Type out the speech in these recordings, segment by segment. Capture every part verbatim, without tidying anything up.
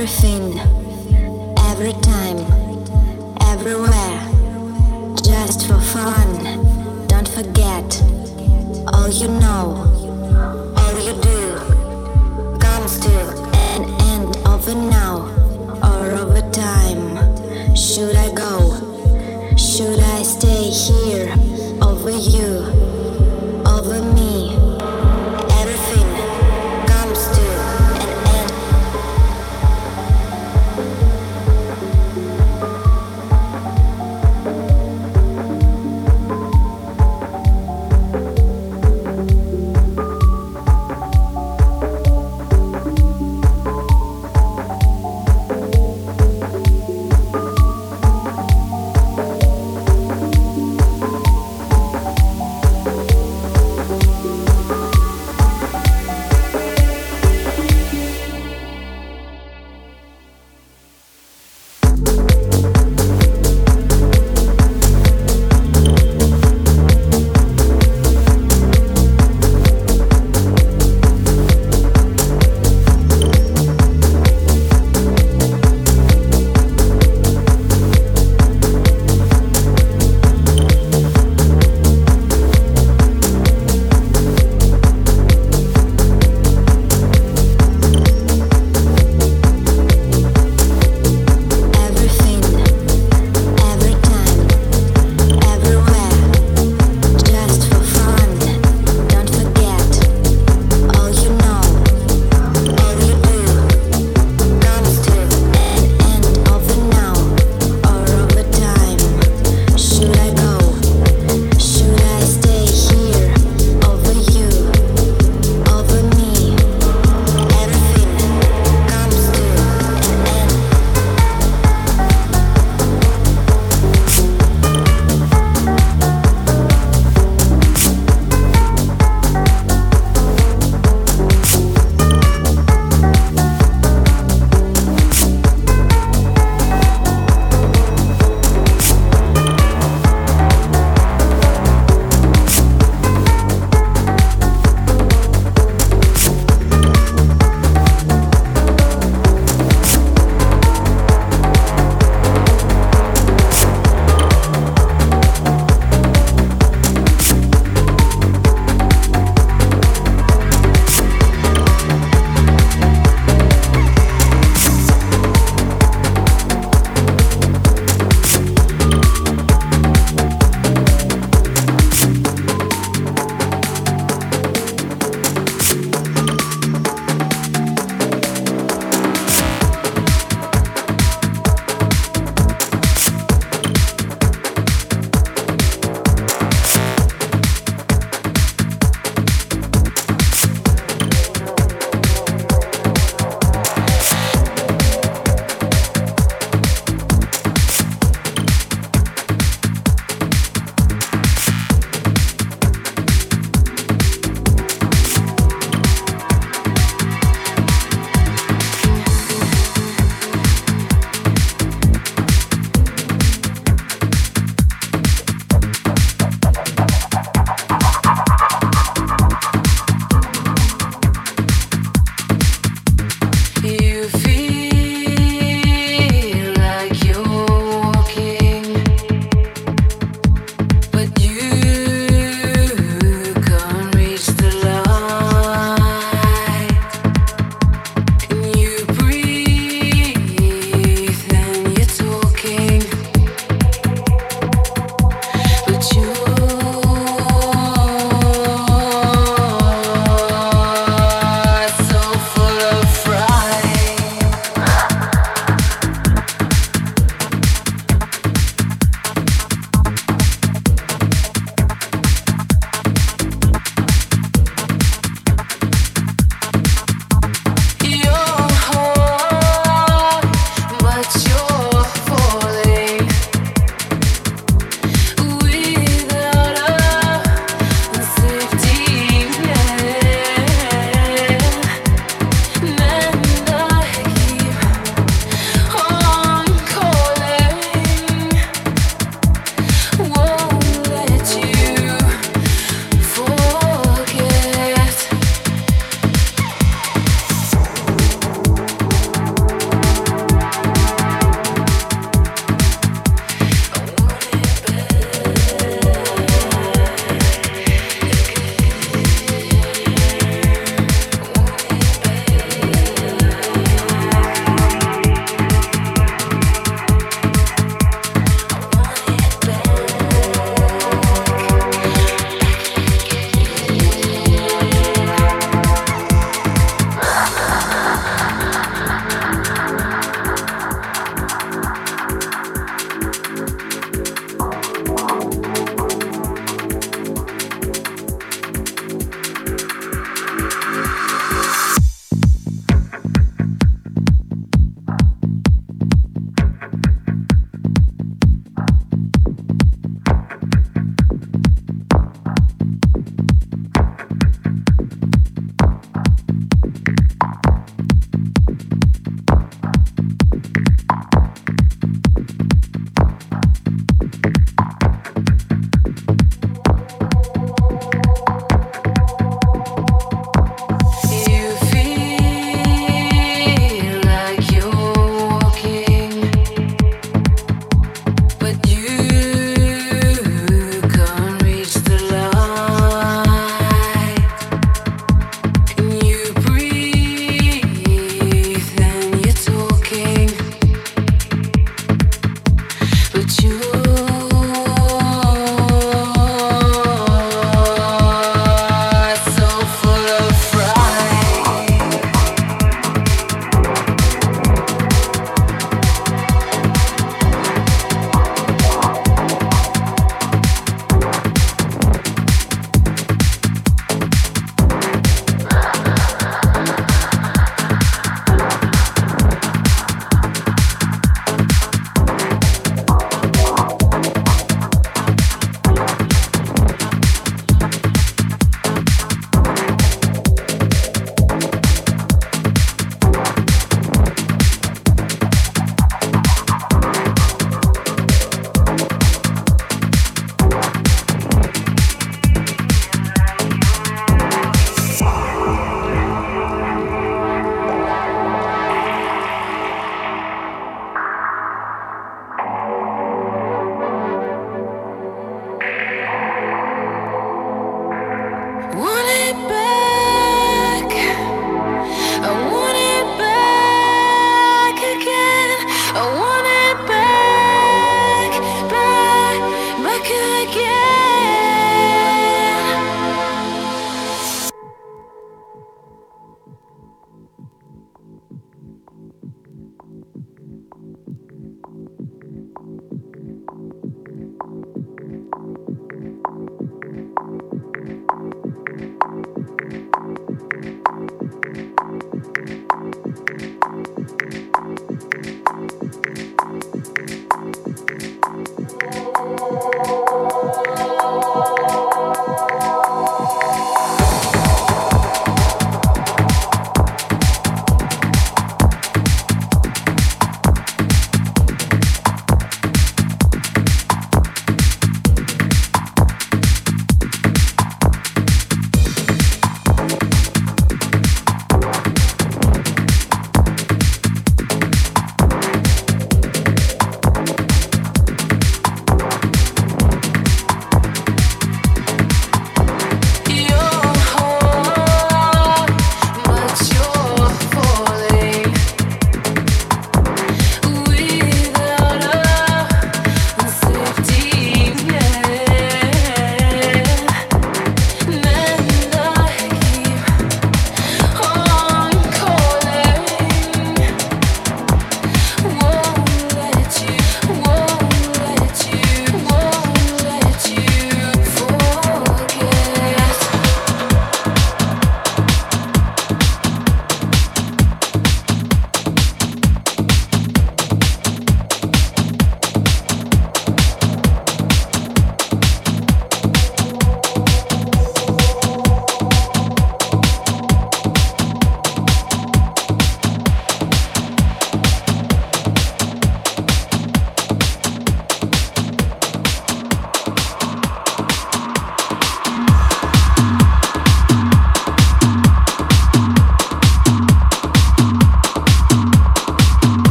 everything, every time, everywhere, just for fun. Don't forget, all you know, all you do, comes to an end of a now or of a time. Should I go? Should I stay here? Over you, over me.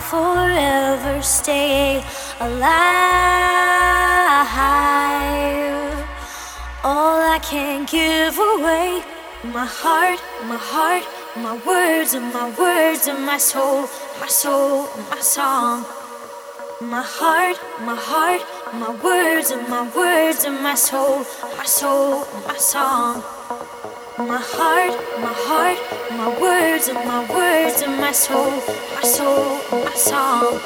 forever stay alive. All I can give away, my heart, my heart, my words and my words and my soul, my soul, my song. My heart, my heart, my words and my words and my soul, my soul, my song. My heart, my heart, my words and my words and my soul, my soul, my song.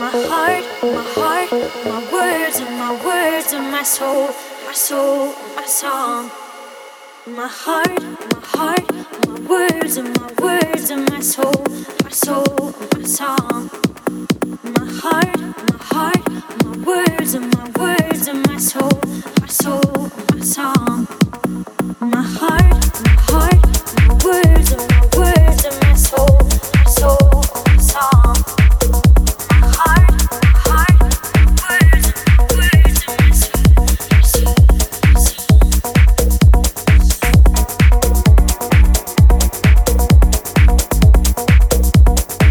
My heart, my heart, my words and my words and my soul, my soul, my song. My heart, my heart, my words and my words and my soul, my soul, my song. My heart, my heart, my words and my words and my soul, my soul, my song. My heart, my heart, my words and my words and my soul, my soul, my song. My heart, my heart, my words and my words and my soul, my soul, my song.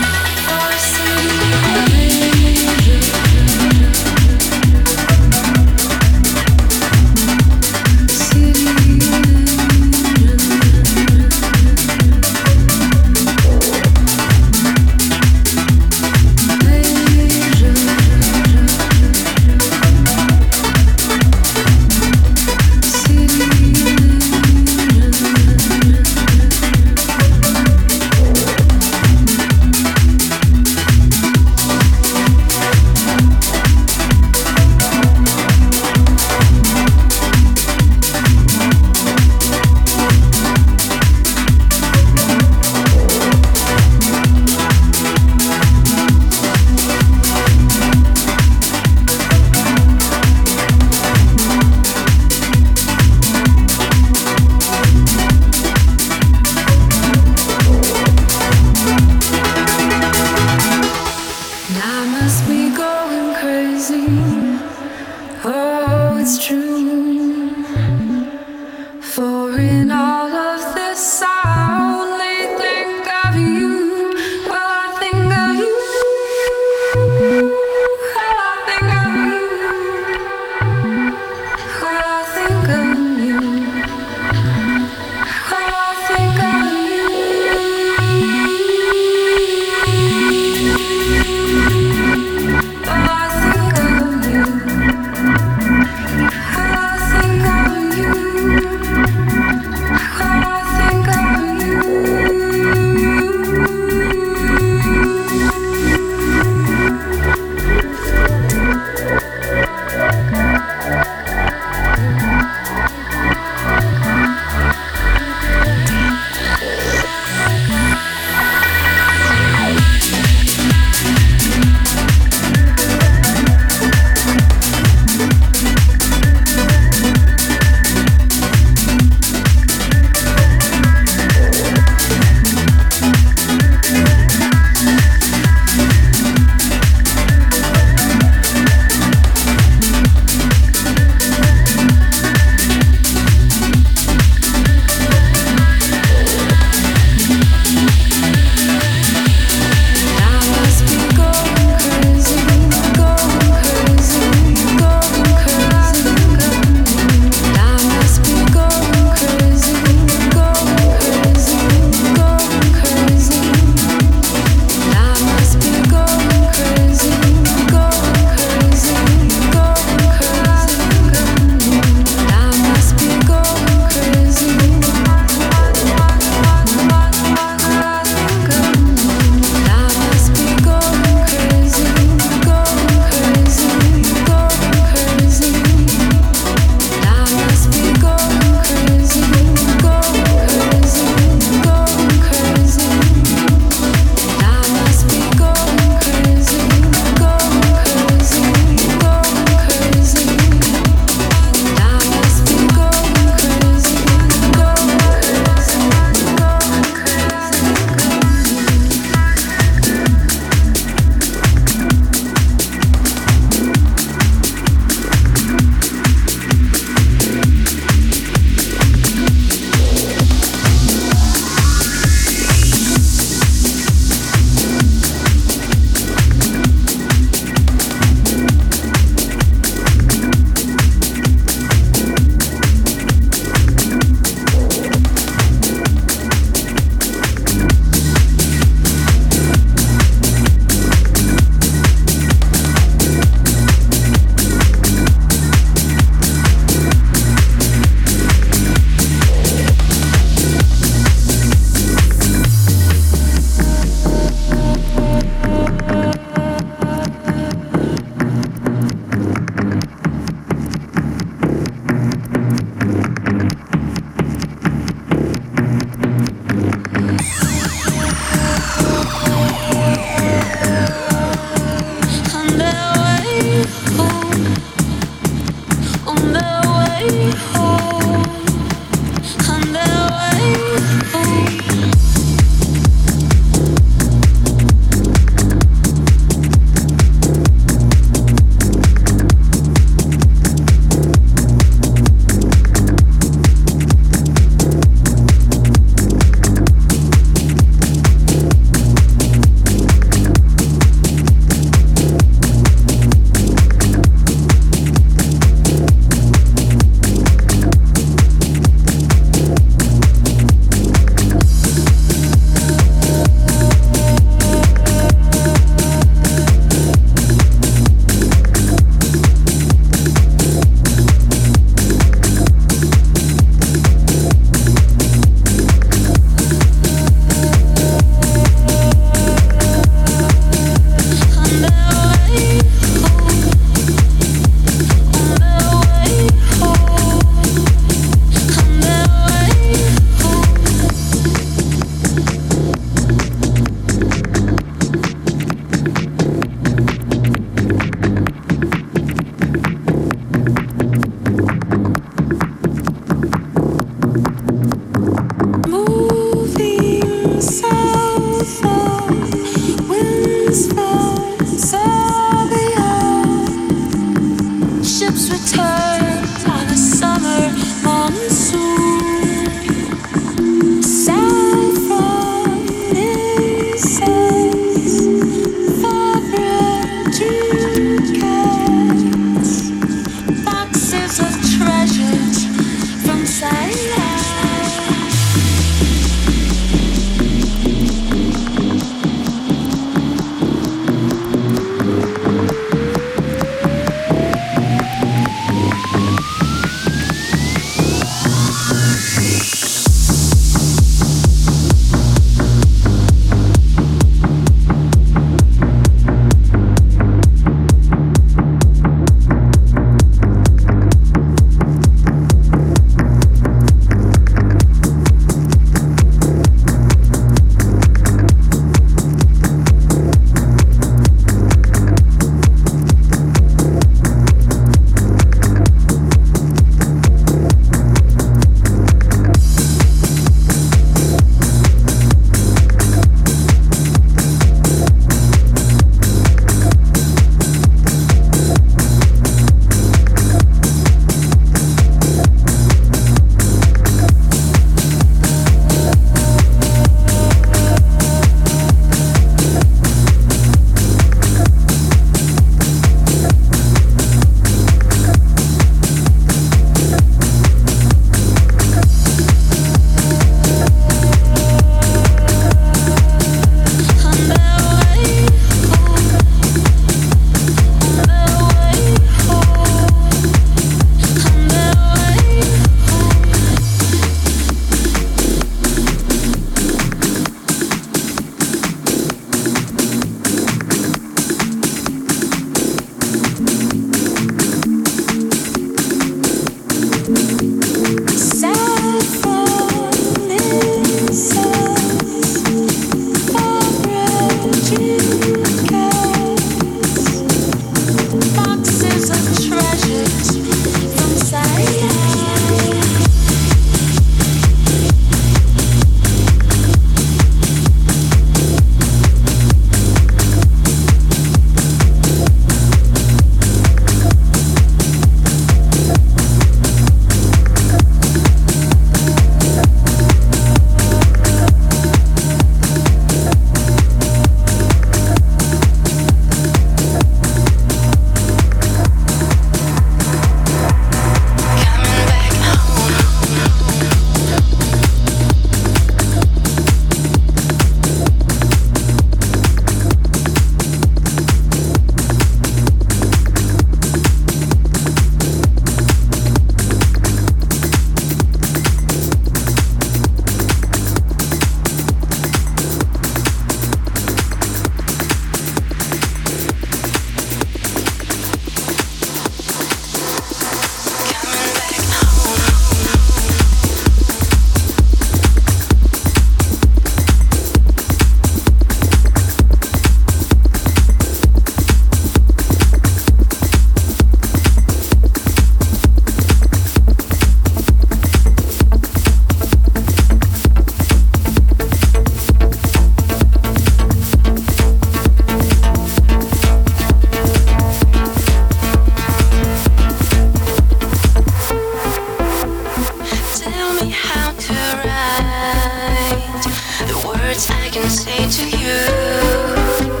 words I can say to you,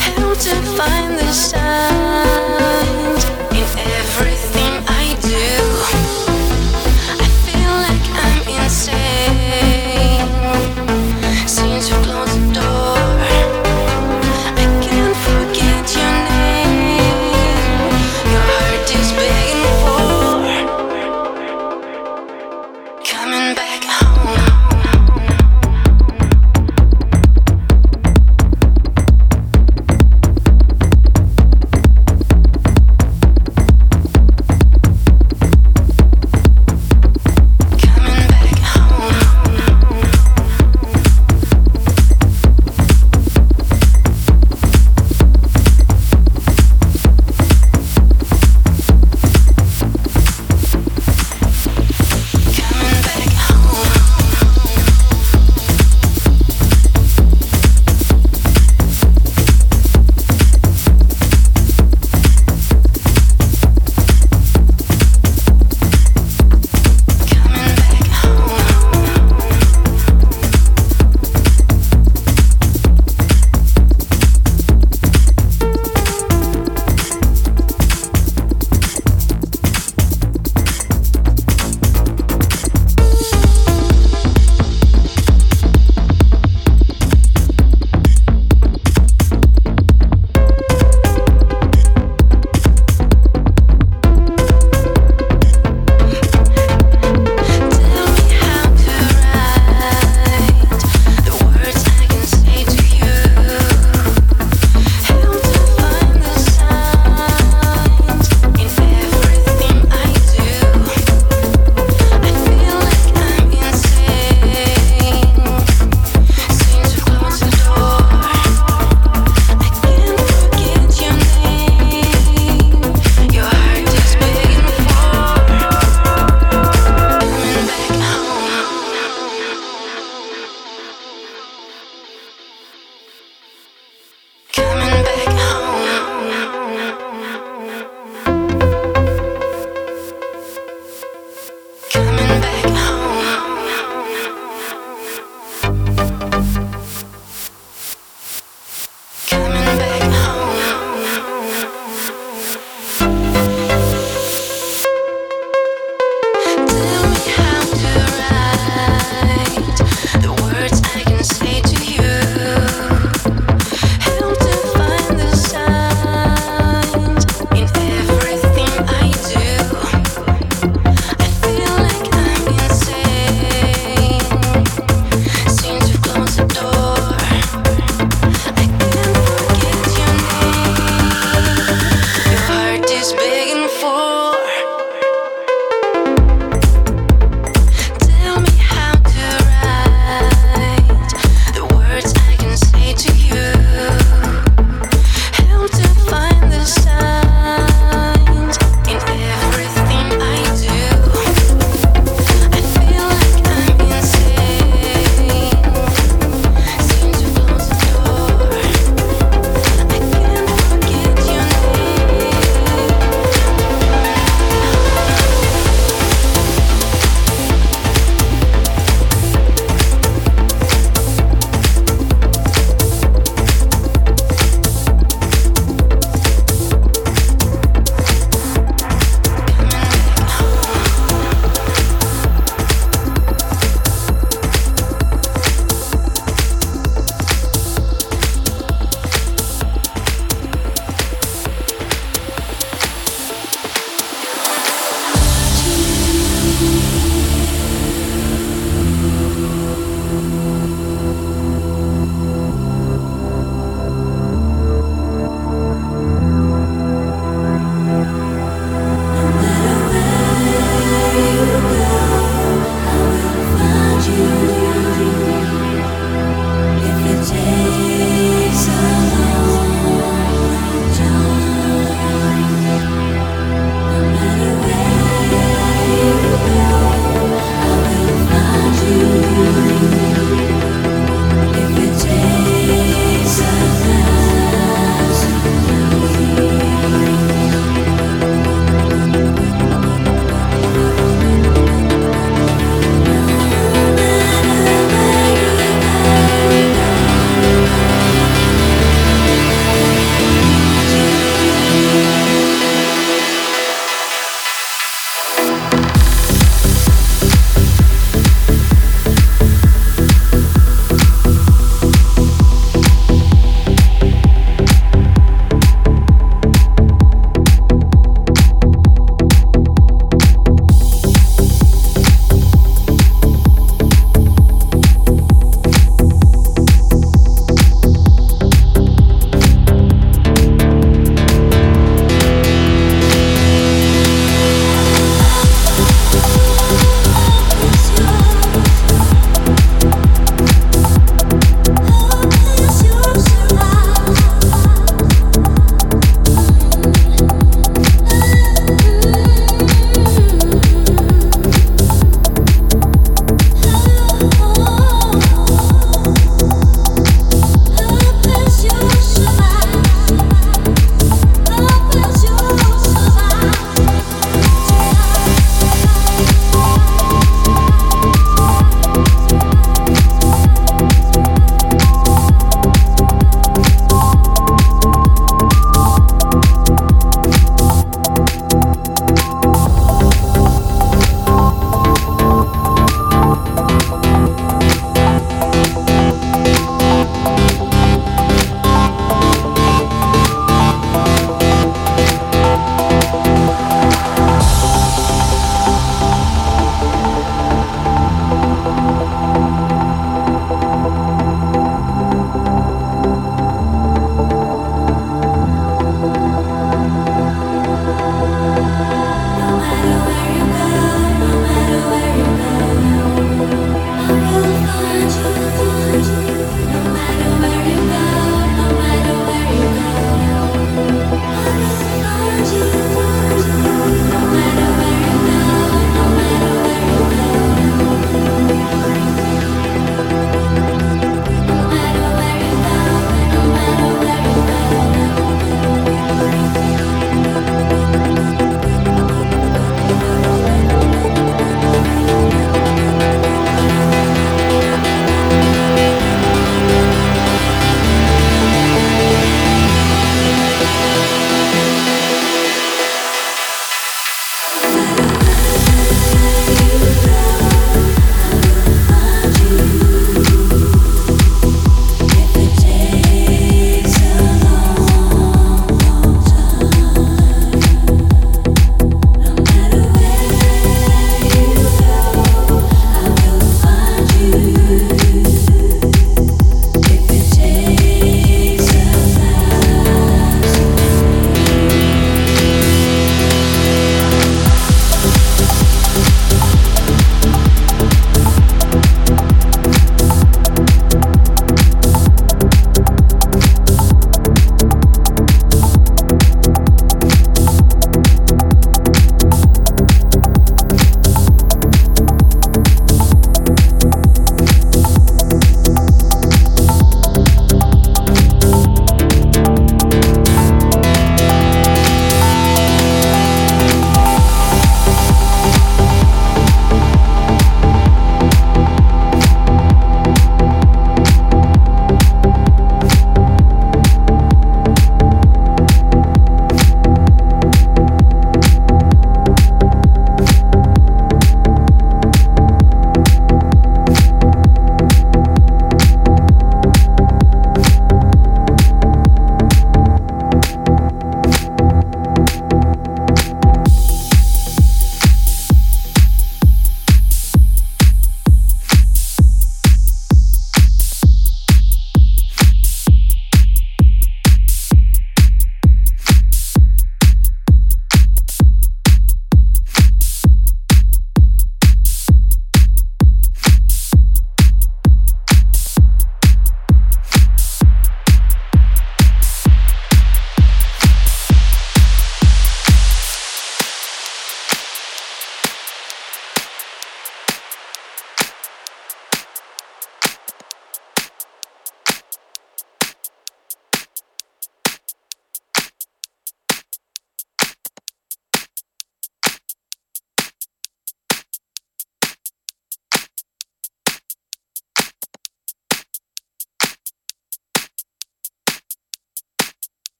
how to find